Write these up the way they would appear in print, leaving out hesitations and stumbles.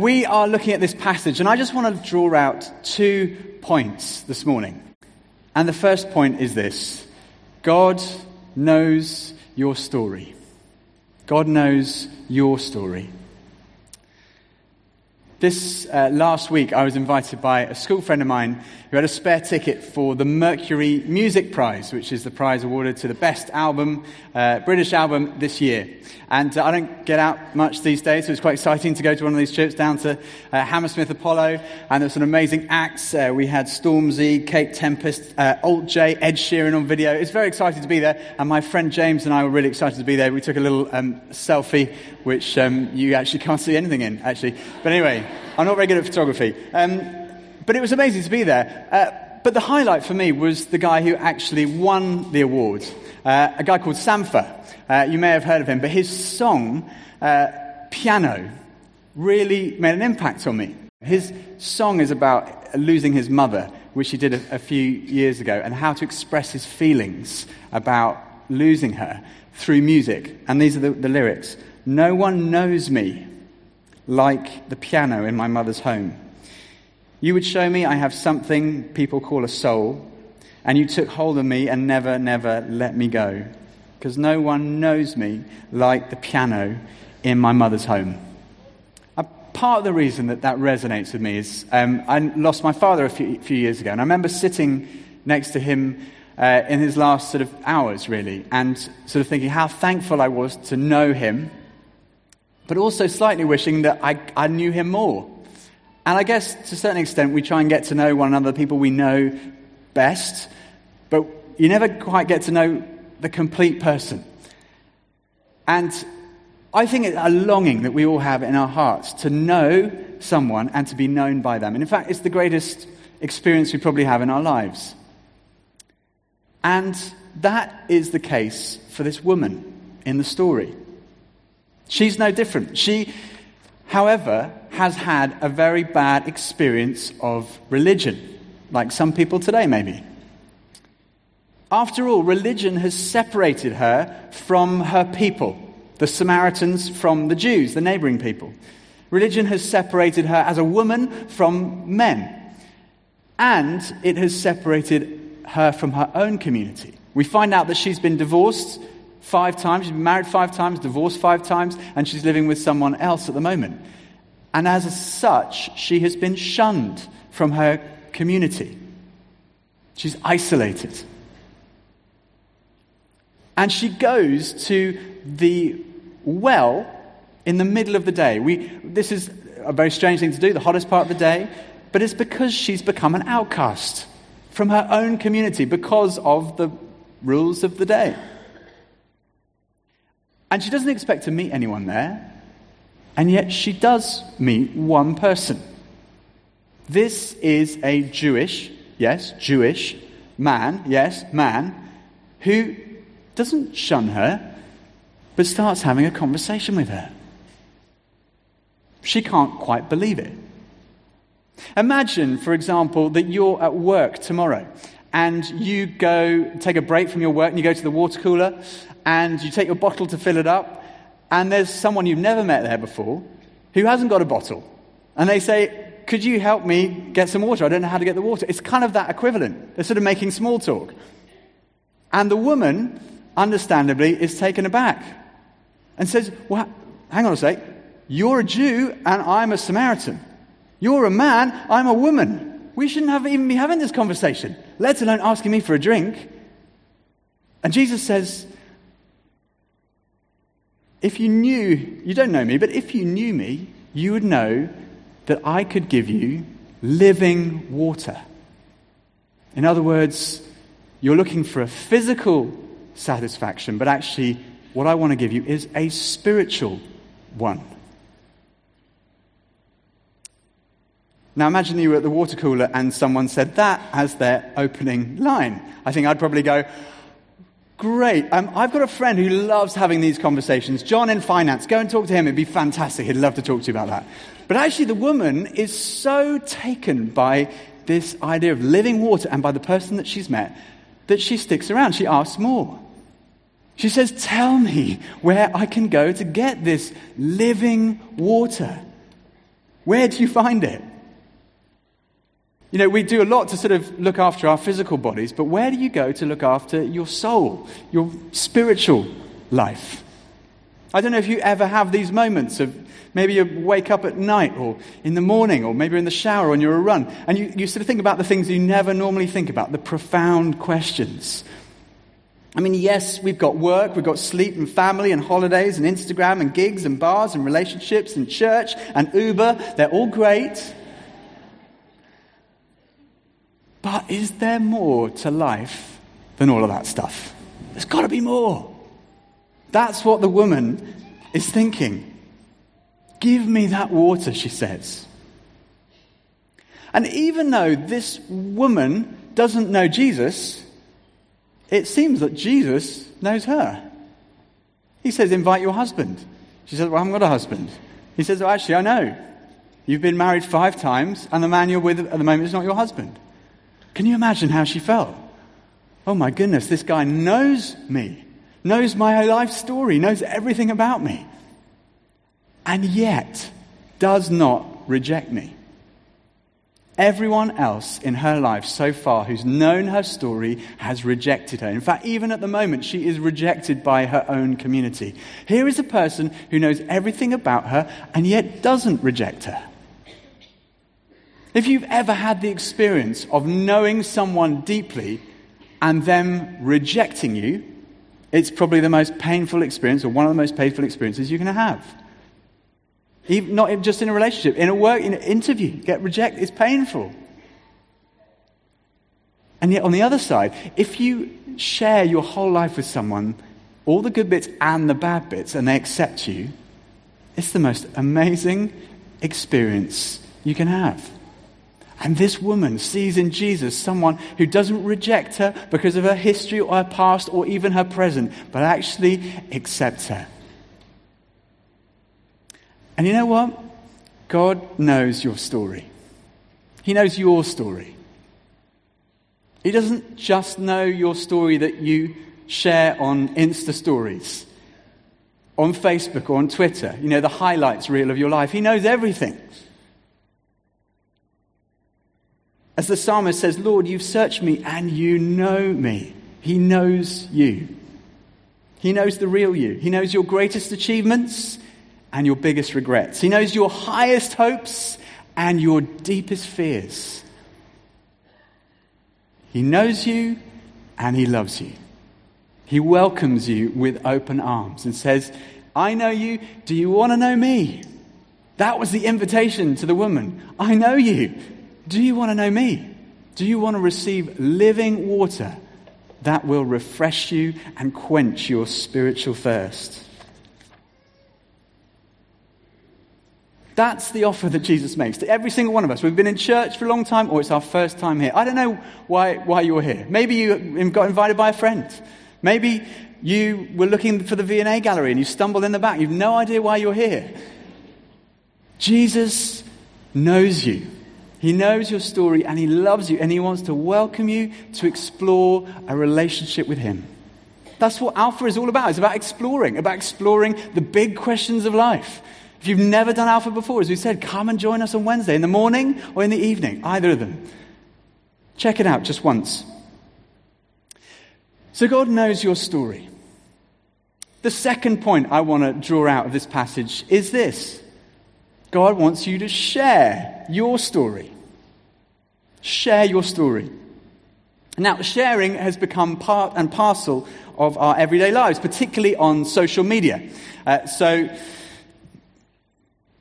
we are looking at this passage, and I just want to draw out 2 points this morning. And the first point is this: God knows your story. God knows your story. This last week, I was invited by a school friend of mine who had a spare ticket for the Mercury Music Prize, which is the prize awarded to the best album, British album, this year. And I don't get out much these days, so it was quite exciting to go to one of these trips down to Hammersmith Apollo. And there were some amazing acts. We had Stormzy, Kate Tempest, Alt-J, Ed Sheeran on video. It's very exciting to be there. And my friend James and I were really excited to be there. We took a little selfie, which you actually can't see anything in, actually. But anyway, I'm not very good at photography. But it was amazing to be there. But the highlight for me was the guy who actually won the award, a guy called Sampha. You may have heard of him, but his song, Piano, really made an impact on me. His song is about losing his mother, which he did a few years ago, and how to express his feelings about losing her through music. And these are the lyrics. No one knows me like the piano in my mother's home. You would show me I have something people call a soul, and you took hold of me and never, never let me go, because no one knows me like the piano in my mother's home. Part of the reason that resonates with me is I lost my father a few years ago, and I remember sitting next to him in his last sort of hours, really, and sort of thinking how thankful I was to know him, but also slightly wishing that I knew him more. And I guess, to a certain extent, we try and get to know one another, the people we know best, but you never quite get to know the complete person. And I think it's a longing that we all have in our hearts to know someone and to be known by them. And in fact, it's the greatest experience we probably have in our lives. And that is the case for this woman in the story. She's no different. She, however, has had a very bad experience of religion, like some people today, maybe. After all, religion has separated her from her people, the Samaritans from the Jews, the neighboring people. Religion has separated her as a woman from men, and it has separated her from her own community. We find out that she's been divorced 5 times, she's been married 5 times, divorced 5 times, and she's living with someone else at the moment. And as such, she has been shunned from her community. She's isolated. And she goes to the well in the middle of the day. This is a very strange thing to do, the hottest part of the day, but it's because she's become an outcast from her own community because of the rules of the day. And she doesn't expect to meet anyone there, and yet she does meet one person. This is a Jewish man, who doesn't shun her, but starts having a conversation with her. She can't quite believe it. Imagine, for example, that you're at work tomorrow, and you go take a break from your work, and you go to the water cooler, and you take your bottle to fill it up, and there's someone you've never met there before who hasn't got a bottle, and they say, could you help me get some water? I don't know how to get the water. It's kind of that equivalent. They're sort of making small talk. And the woman, understandably, is taken aback and says, well, hang on a sec, you're a Jew and I'm a Samaritan. You're a man, I'm a woman. We shouldn't even be having this conversation, let alone asking me for a drink. And Jesus says, you don't know me, but if you knew me, you would know that I could give you living water. In other words, you're looking for a physical satisfaction, but actually what I want to give you is a spiritual one. Now imagine you were at the water cooler and someone said that as their opening line. I think I'd probably go, great, I've got a friend who loves having these conversations, John in finance, go and talk to him, it'd be fantastic, he'd love to talk to you about that. But actually the woman is so taken by this idea of living water and by the person that she's met, that she sticks around. She asks more. She says, tell me where I can go to get this living water. Where do you find it? You know, we do a lot to sort of look after our physical bodies, but where do you go to look after your soul, your spiritual life? I don't know if you ever have these moments of maybe you wake up at night or in the morning or maybe in the shower on your run and you sort of think about the things you never normally think about, the profound questions. I mean, yes, we've got work, we've got sleep and family and holidays and Instagram and gigs and bars and relationships and church and Uber. They're all great. But is there more to life than all of that stuff? There's got to be more. That's what the woman is thinking. Give me that water, she says. And even though this woman doesn't know Jesus, it seems that Jesus knows her. He says, invite your husband. She says, well, I haven't got a husband. He says, well, actually, I know. You've been married 5 times, and the man you're with at the moment is not your husband. Can you imagine how she felt? Oh, my goodness, this guy knows me, knows my life story, knows everything about me, and yet does not reject me. Everyone else in her life so far who's known her story has rejected her. In fact, even at the moment, she is rejected by her own community. Here is a person who knows everything about her and yet doesn't reject her. If you've ever had the experience of knowing someone deeply and them rejecting you, it's probably the most painful experience or one of the most painful experiences you're going to have. Even, not just in a relationship, in a work, in an interview, get rejected. It's painful. And yet on the other side, if you share your whole life with someone, all the good bits and the bad bits, and they accept you, it's the most amazing experience you can have. And this woman sees in Jesus someone who doesn't reject her because of her history or her past or even her present, but actually accepts her. And you know what? God knows your story. He knows your story. He doesn't just know your story that you share on Insta stories, on Facebook or on Twitter, you know, the highlights reel of your life. He knows everything. As the psalmist says, Lord, you've searched me and you know me. He knows you. He knows the real you. He knows your greatest achievements and your biggest regrets. He knows your highest hopes and your deepest fears. He knows you and he loves you. He welcomes you with open arms and says, I know you. Do you want to know me? That was the invitation to the woman. I know you. Do you want to know me? Do you want to receive living water that will refresh you and quench your spiritual thirst? That's the offer that Jesus makes to every single one of us. We've been in church for a long time, or it's our first time here. I don't know why you're here. Maybe you got invited by a friend. Maybe you were looking for the V&A gallery and you stumbled in the back. You've no idea why you're here. Jesus knows you. He knows your story and he loves you and he wants to welcome you to explore a relationship with him. That's what Alpha is all about. It's about exploring the big questions of life. If you've never done Alpha before, as we said, come and join us on Wednesday in the morning or in the evening, either of them. Check it out just once. So God knows your story. The second point I want to draw out of this passage is this. God wants you to share your story. Share your story. Now, sharing has become part and parcel of our everyday lives, particularly on social media.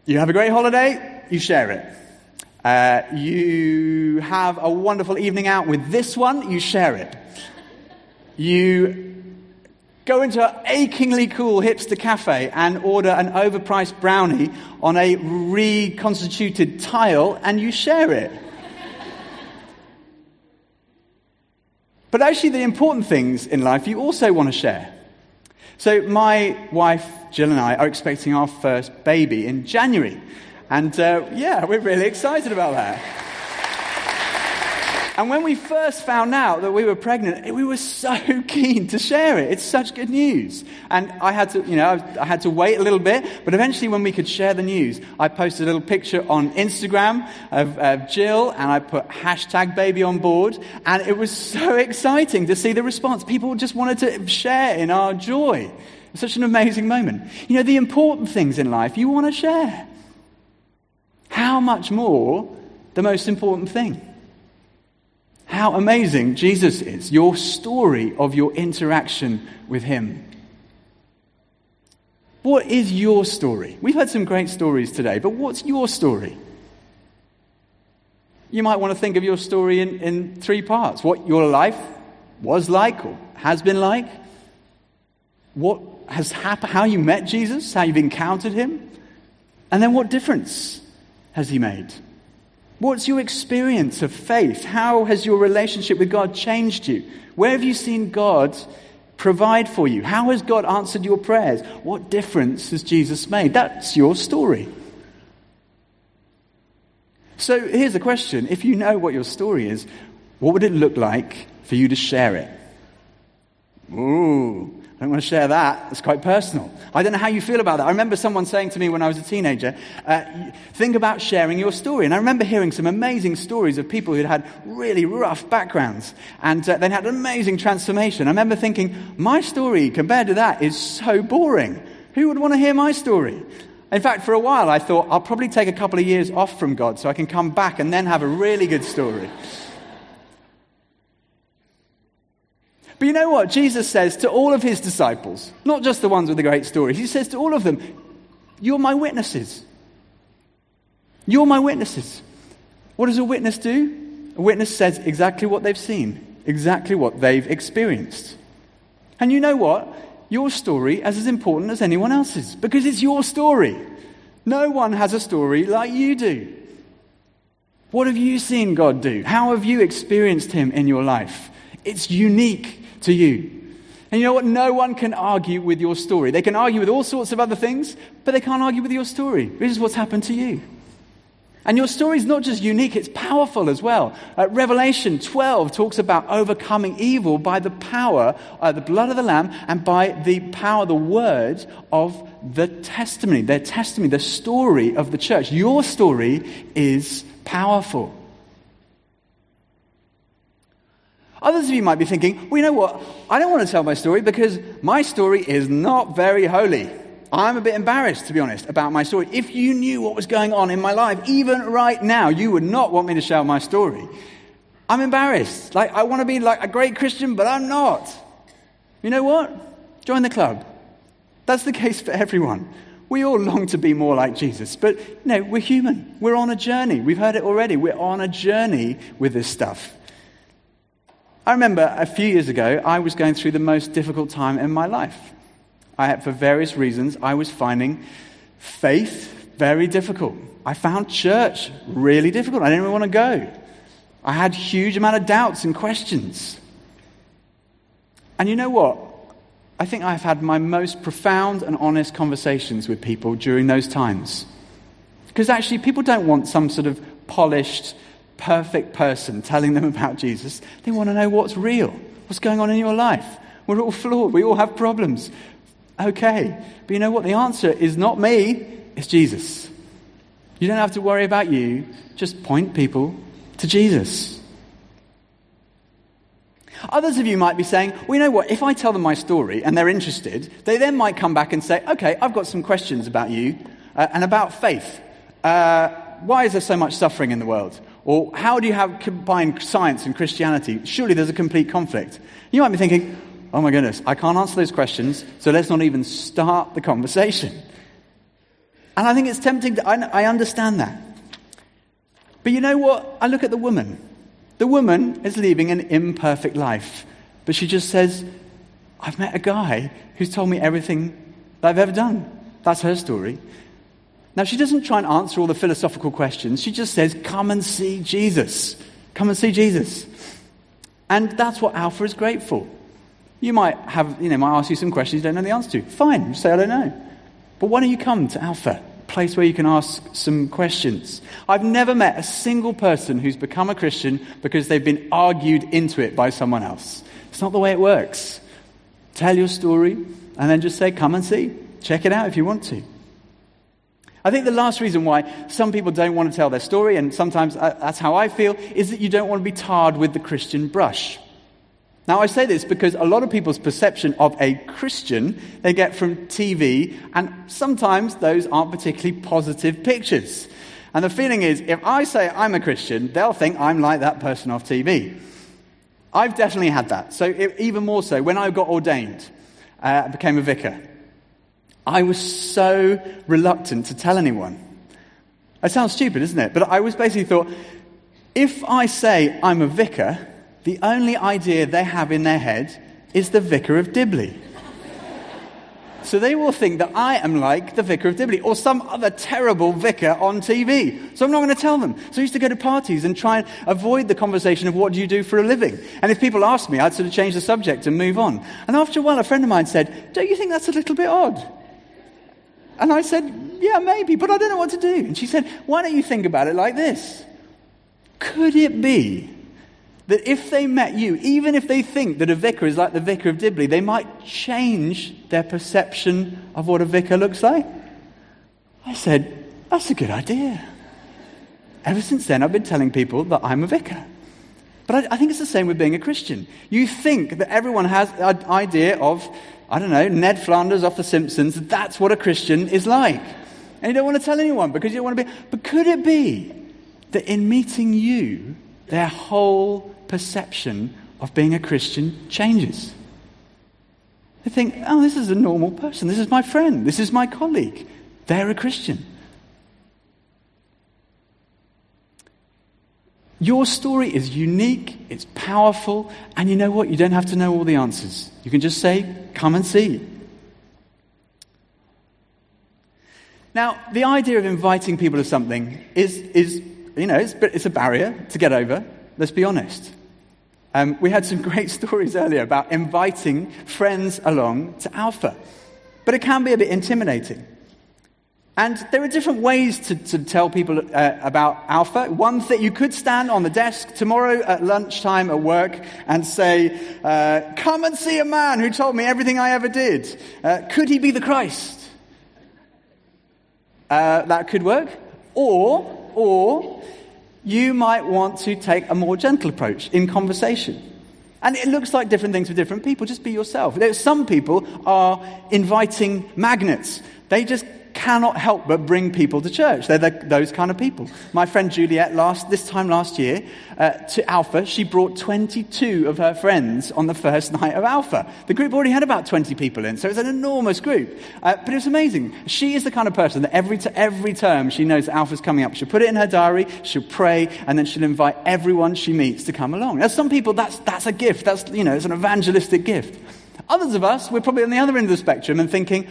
You have a great holiday, you share it. You have a wonderful evening out with this one, you share it. You go into an achingly cool hipster cafe and order an overpriced brownie on a reconstituted tile and you share it. But actually the important things in life you also want to share. So my wife, Jill, and I are expecting our first baby in January. And, we're really excited about that. And when we first found out that we were pregnant, we were so keen to share it. It's such good news. And I had to, I had to wait a little bit. But eventually, when we could share the news, I posted a little picture on Instagram of Jill, and I put #BabyOnBoard. And it was so exciting to see the response. People just wanted to share in our joy. It's such an amazing moment. You know, the important things in life, you want to share. How much more the most important thing? How amazing Jesus is, your story of your interaction with him. What is your story? We've had some great stories today, but what's your story? You might want to think of your story in three parts. What your life was like or has been like. What has happened, how you met Jesus, how you've encountered him. And then what difference has he made? What's your experience of faith? How has your relationship with God changed you? Where have you seen God provide for you? How has God answered your prayers? What difference has Jesus made? That's your story. So here's the question. If you know what your story is, what would it look like for you to share it? Ooh, I don't want to share that. It's quite personal. I don't know how you feel about that. I remember someone saying to me when I was a teenager, think about sharing your story. And I remember hearing some amazing stories of people who'd had really rough backgrounds and they had an amazing transformation. I remember thinking, my story compared to that is so boring. Who would want to hear my story? In fact, for a while I thought, I'll probably take a couple of years off from God so I can come back and then have a really good story. But you know what? Jesus says to all of his disciples, not just the ones with the great stories, he says to all of them, you're my witnesses. You're my witnesses. What does a witness do? A witness says exactly what they've seen, exactly what they've experienced. And you know what? Your story is as important as anyone else's because it's your story. No one has a story like you do. What have you seen God do? How have you experienced him in your life? It's unique to you. And you know what? No one can argue with your story. They can argue with all sorts of other things, but they can't argue with your story. This is what's happened to you. And your story is not just unique, it's powerful as well. Revelation 12 talks about overcoming evil by the power, the blood of the Lamb, and by the power, the word of the testimony. Their testimony, the story of the church. Your story is powerful. Others of you might be thinking, well, you know what? I don't want to tell my story because my story is not very holy. I'm a bit embarrassed, to be honest, about my story. If you knew what was going on in my life, even right now, you would not want me to share my story. I'm embarrassed. I want to be like a great Christian, but I'm not. You know what? Join the club. That's the case for everyone. We all long to be more like Jesus, but no, we're human. We're on a journey. We've heard it already. We're on a journey with this stuff. I remember a few years ago, I was going through the most difficult time in my life. For various reasons, I was finding faith very difficult. I found church really difficult. I didn't really want to go. I had a huge amount of doubts and questions. And you know what? I think I've had my most profound and honest conversations with people during those times. Because actually, people don't want some sort of polished, perfect person telling them about Jesus. They want to know what's real, what's going on in your life. We're all flawed, we all have problems. Okay, but you know what? The answer is not me, it's Jesus. You don't have to worry about you, just point people to Jesus. Others of you might be saying, well, you know what? If I tell them my story and they're interested, they then might come back and say, okay, I've got some questions about you and about faith. Why is there so much suffering in the world? Or how do you combine science and Christianity? Surely there's a complete conflict. You might be thinking, oh my goodness, I can't answer those questions, so let's not even start the conversation. And I think it's tempting, I understand that. But you know what? I look at the woman. The woman is living an imperfect life. But she just says, I've met a guy who's told me everything that I've ever done. That's her story. Now, she doesn't try and answer all the philosophical questions. She just says, come and see Jesus. Come and see Jesus. And that's what Alpha is great for. You might might ask you some questions you don't know the answer to. Fine, you say, I don't know. But why don't you come to Alpha? place where you can ask some questions. I've never met a single person who's become a Christian because they've been argued into it by someone else. It's not the way it works. Tell your story and then just say, come and see. Check it out if you want to. I think the last reason why some people don't want to tell their story, and sometimes that's how I feel, is that you don't want to be tarred with the Christian brush. Now, I say this because a lot of people's perception of a Christian they get from TV, and sometimes those aren't particularly positive pictures. And the feeling is, if I say I'm a Christian, they'll think I'm like that person off TV. I've definitely had that. So even more so, when I got ordained, I became a vicar. I was so reluctant to tell anyone. It sounds stupid, isn't it? But I was basically thought, if I say I'm a vicar, the only idea they have in their head is the Vicar of Dibley. So they will think that I am like the Vicar of Dibley or some other terrible vicar on TV. So I'm not going to tell them. So I used to go to parties and try and avoid the conversation of what do you do for a living. And if people asked me, I'd sort of change the subject and move on. And after a while, a friend of mine said, don't you think that's a little bit odd? And I said, yeah, maybe, but I don't know what to do. And she said, why don't you think about it like this? Could it be that if they met you, even if they think that a vicar is like the Vicar of Dibley, they might change their perception of what a vicar looks like? I said, that's a good idea. Ever since then, I've been telling people that I'm a vicar. But I think it's the same with being a Christian. You think that everyone has an idea of, I don't know, Ned Flanders off The Simpsons, that's what a Christian is like. And you don't want to tell anyone because you don't want to be. But could it be that in meeting you, their whole perception of being a Christian changes? They think, oh, this is a normal person. This is my friend. This is my colleague. They're a Christian. Your story is unique, it's powerful, and you know what? You don't have to know all the answers. You can just say, come and see. Now, the idea of inviting people to something is you know, it's a barrier to get over. Let's be honest. We had some great stories earlier about inviting friends along to Alpha. But it can be a bit intimidating. And there are different ways to tell people about Alpha. One that you could stand on the desk tomorrow at lunchtime at work and say, come and see a man who told me everything I ever did. Could he be the Christ? That could work. Or you might want to take a more gentle approach in conversation. And it looks like different things for different people. Just be yourself. Some people are inviting magnets. They just cannot help but bring people to church. They're those kind of people. My friend Juliette, this time last year, to Alpha, she brought 22 of her friends on the first night of Alpha. The group already had about 20 people in, so it's an enormous group. But it's amazing. She is the kind of person that every term she knows that Alpha's coming up. She'll put it in her diary, she'll pray, and then she'll invite everyone she meets to come along. Now, some people, that's a gift. That's, you know, it's an evangelistic gift. Others of us, we're probably on the other end of the spectrum and thinking,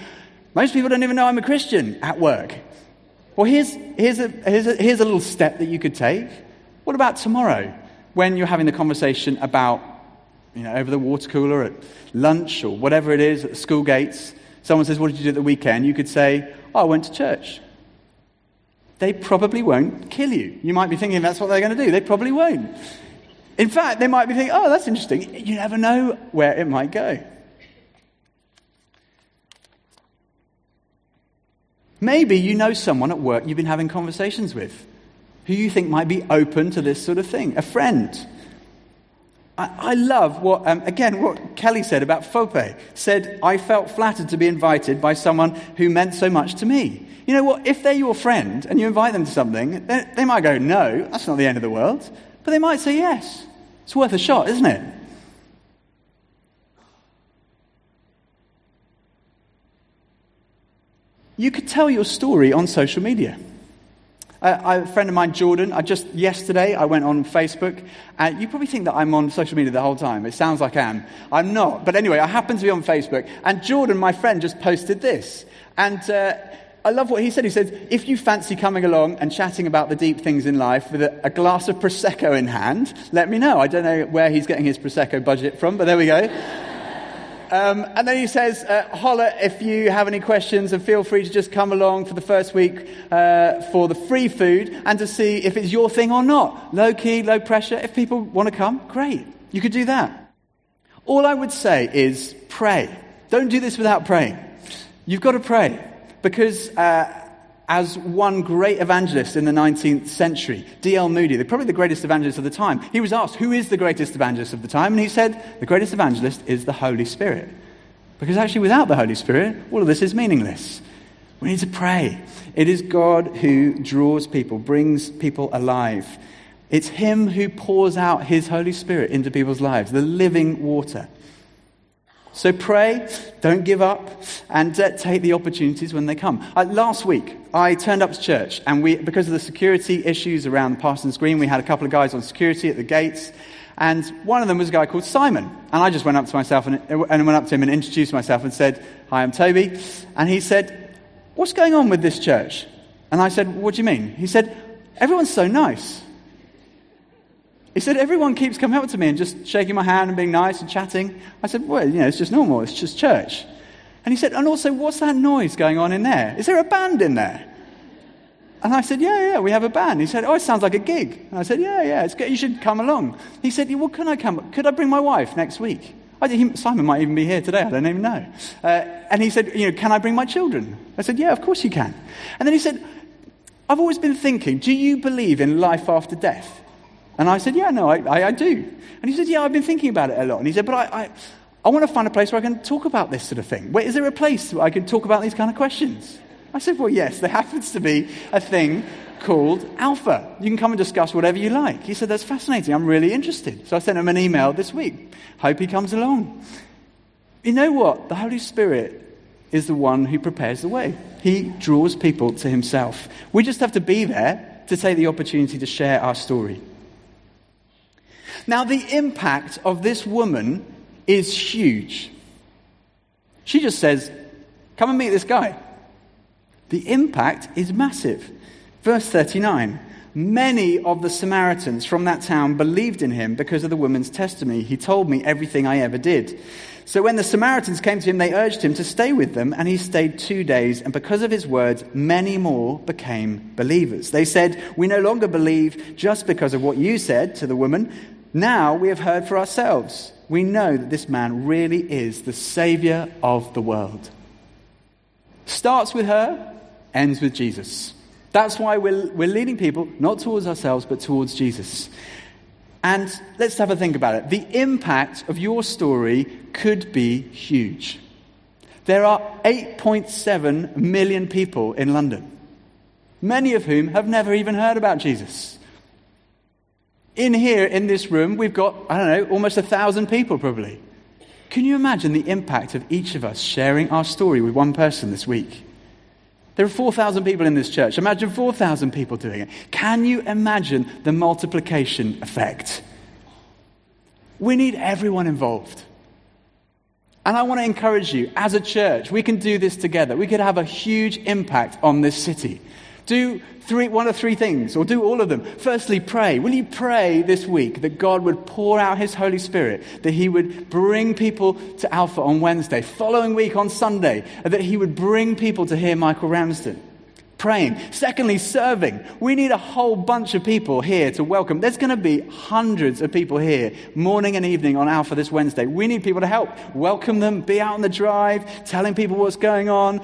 most people don't even know I'm a Christian at work. Well, here's a little step that you could take. What about tomorrow when you're having the conversation about, you know, over the water cooler at lunch or whatever it is at the school gates? Someone says, what did you do at the weekend? You could say, oh, I went to church. They probably won't kill you. You might be thinking that's what they're going to do. They probably won't. In fact, they might be thinking, oh, that's interesting. You never know where it might go. Maybe you know someone at work you've been having conversations with who you think might be open to this sort of thing, a friend. I love what Kelly said about Fope. Said, I felt flattered to be invited by someone who meant so much to me. You know what? If they're your friend and you invite them to something, they might go, no, that's not the end of the world. But they might say yes. It's worth a shot, isn't it? You could tell your story on social media. A friend of mine, Jordan, yesterday I went on Facebook. You probably think that I'm on social media the whole time. It sounds like I am. I'm not. But anyway, I happen to be on Facebook. And Jordan, my friend, just posted this. And I love what he said. He said, if you fancy coming along and chatting about the deep things in life with a glass of Prosecco in hand, let me know. I don't know where he's getting his Prosecco budget from, but there we go. And then he says, holler if you have any questions and feel free to just come along for the first week for the free food and to see if it's your thing or not. Low key, low pressure. If people want to come, great. You could do that. All I would say is pray. Don't do this without praying. You've got to pray because as one great evangelist in the 19th century, D.L. Moody, probably the greatest evangelist of the time, he was asked, who is the greatest evangelist of the time? And he said, the greatest evangelist is the Holy Spirit. Because actually without the Holy Spirit, all of this is meaningless. We need to pray. It is God who draws people, brings people alive. It's him who pours out his Holy Spirit into people's lives, the living water. So pray, don't give up, and take the opportunities when they come. Last week, I turned up to church, and because of the security issues around Parsons Green, we had a couple of guys on security at the gates, and one of them was a guy called Simon. And I just went up to myself and went up to him and introduced myself and said, "Hi, I'm Toby." And he said, "What's going on with this church?" And I said, "What do you mean?" He said, "Everyone's so nice." He said, everyone keeps coming up to me and just shaking my hand and being nice and chatting. I said, well, it's just normal. It's just church. And he said, and also, what's that noise going on in there? Is there a band in there? And I said, yeah, we have a band. He said, oh, it sounds like a gig. And I said, yeah, it's good. You should come along. He said, well, can I come? Could I bring my wife next week? Simon might even be here today. I don't even know. And he said, can I bring my children? I said, yeah, of course you can. And then he said, I've always been thinking, do you believe in life after death? And I said, I do. And he said, I've been thinking about it a lot. And he said, but I want to find a place where I can talk about this sort of thing. Where, is there a place where I can talk about these kind of questions? I said, well, yes, there happens to be a thing called Alpha. You can come and discuss whatever you like. He said, that's fascinating. I'm really interested. So I sent him an email this week. Hope he comes along. You know what? The Holy Spirit is the one who prepares the way. He draws people to himself. We just have to be there to take the opportunity to share our story. Now, the impact of this woman is huge. She just says, come and meet this guy. The impact is massive. Verse 39, many of the Samaritans from that town believed in him because of the woman's testimony. He told me everything I ever did. So when the Samaritans came to him, they urged him to stay with them, and he stayed 2 days. And because of his words, many more became believers. They said, we no longer believe just because of what you said to the woman. Now we have heard for ourselves. We know that this man really is the Savior of the world. Starts with her, ends with Jesus. That's why we're leading people, not towards ourselves, but towards Jesus. And let's have a think about it. The impact of your story could be huge. There are 8.7 million people in London, many of whom have never even heard about Jesus. In here, in this room, we've got, almost 1,000 people probably. Can you imagine the impact of each of us sharing our story with one person this week? There are 4,000 people in this church. Imagine 4,000 people doing it. Can you imagine the multiplication effect? We need everyone involved. And I want to encourage you, as a church, we can do this together. We could have a huge impact on this city. Do one of three things, or do all of them. Firstly, pray. Will you pray this week that God would pour out his Holy Spirit, that he would bring people to Alpha on Wednesday, following week on Sunday, and that he would bring people to hear Michael Ramsden? Praying. Secondly, serving. We need a whole bunch of people here to welcome. There's going to be hundreds of people here morning and evening on Alpha this Wednesday. We need people to help. Welcome them, be out on the drive, telling people what's going on.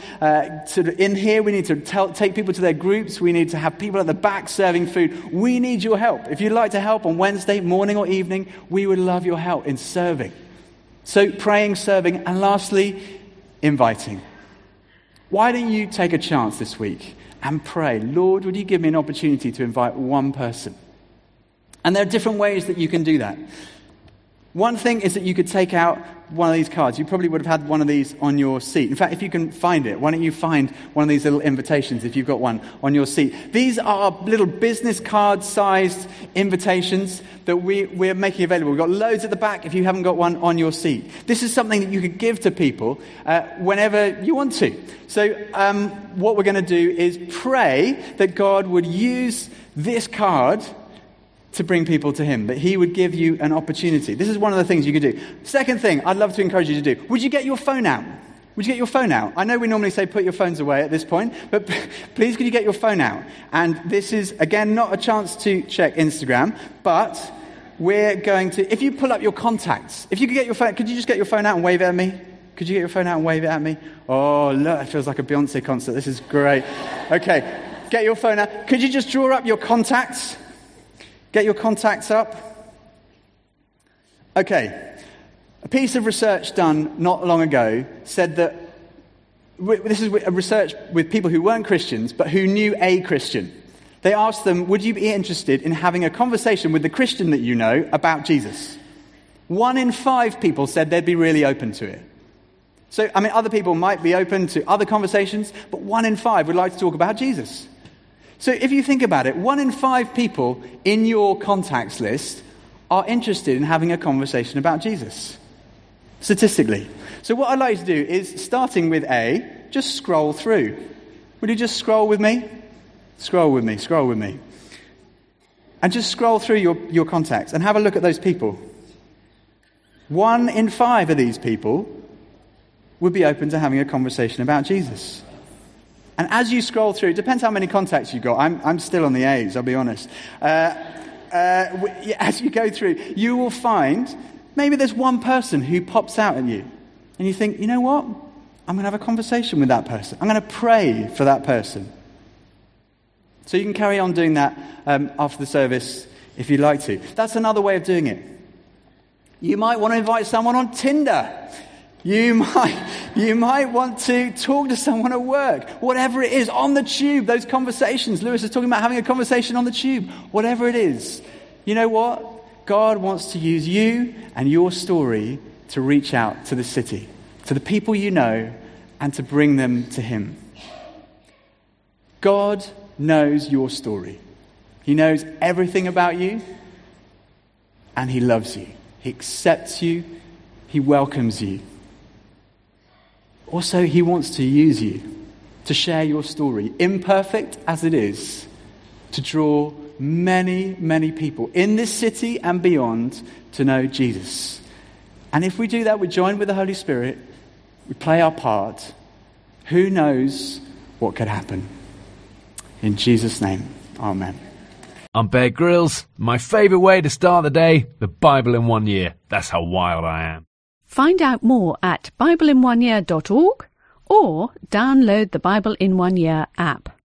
In here, we need to take people to their groups. We need to have people at the back serving food. We need your help. If you'd like to help on Wednesday morning or evening, we would love your help in serving. So praying, serving, and lastly, inviting. Why don't you take a chance this week and pray, Lord, would you give me an opportunity to invite one person? And there are different ways that you can do that. One thing is that you could take out one of these cards. You probably would have had one of these on your seat. In fact, if you can find it, why don't you find one of these little invitations if you've got one on your seat. These are little business card-sized invitations that we're making available. We've got loads at the back if you haven't got one on your seat. This is something that you could give to people whenever you want to. So what we're going to do is pray that God would use this card to bring people to him, that he would give you an opportunity. This is one of the things you could do. Second thing I'd love to encourage you to do, would you get your phone out? Would you get your phone out? I know we normally say put your phones away at this point, but please could you get your phone out? And this is, again, not a chance to check Instagram, but we're going to, if you pull up your contacts, if you could get your phone, could you just get your phone out and wave it at me? Could you get your phone out and wave it at me? Oh, look, it feels like a Beyonce concert. This is great. Okay, get your phone out. Could you just draw up your contacts? Get your contacts up. Okay. A piece of research done not long ago said that, this is a research with people who weren't Christians, but who knew a Christian. They asked them, would you be interested in having a conversation with the Christian that you know about Jesus? 1 in 5 people said they'd be really open to it. So, I mean, other people might be open to other conversations, but 1 in 5 would like to talk about Jesus. So if you think about it, 1 in 5 people in your contacts list are interested in having a conversation about Jesus. Statistically. So what I'd like to do is, starting with A, just scroll through. Would you just scroll with me? Scroll with me, scroll with me. And just scroll through your contacts and have a look at those people. 1 in 5 of these people would be open to having a conversation about Jesus. And as you scroll through, it depends how many contacts you've got. I'm still on the A's, I'll be honest. As you go through, you will find... maybe there's one person who pops out at you and you think, you know what? I'm going to have a conversation with that person. I'm going to pray for that person. So you can carry on doing that after the service if you'd like to. That's another way of doing it. You might want to invite someone on Tinder. You might want to talk to someone at work. Whatever it is, on the tube, those conversations. Lewis is talking about having a conversation on the tube. Whatever it is, you know what? God wants to use you and your story to reach out to the city, to the people you know, and to bring them to him. God knows your story. He knows everything about you, and he loves you. He accepts you. He welcomes you. Also, he wants to use you to share your story, imperfect as it is, to draw many, many people in this city and beyond to know Jesus. And if we do that, we join with the Holy Spirit, we play our part. Who knows what could happen? In Jesus' name, amen. I'm Bear Grylls. My favourite way to start the day, the Bible in 1 year. That's how wild I am. Find out more at BibleIn1Year.org or download the Bible in 1 Year app.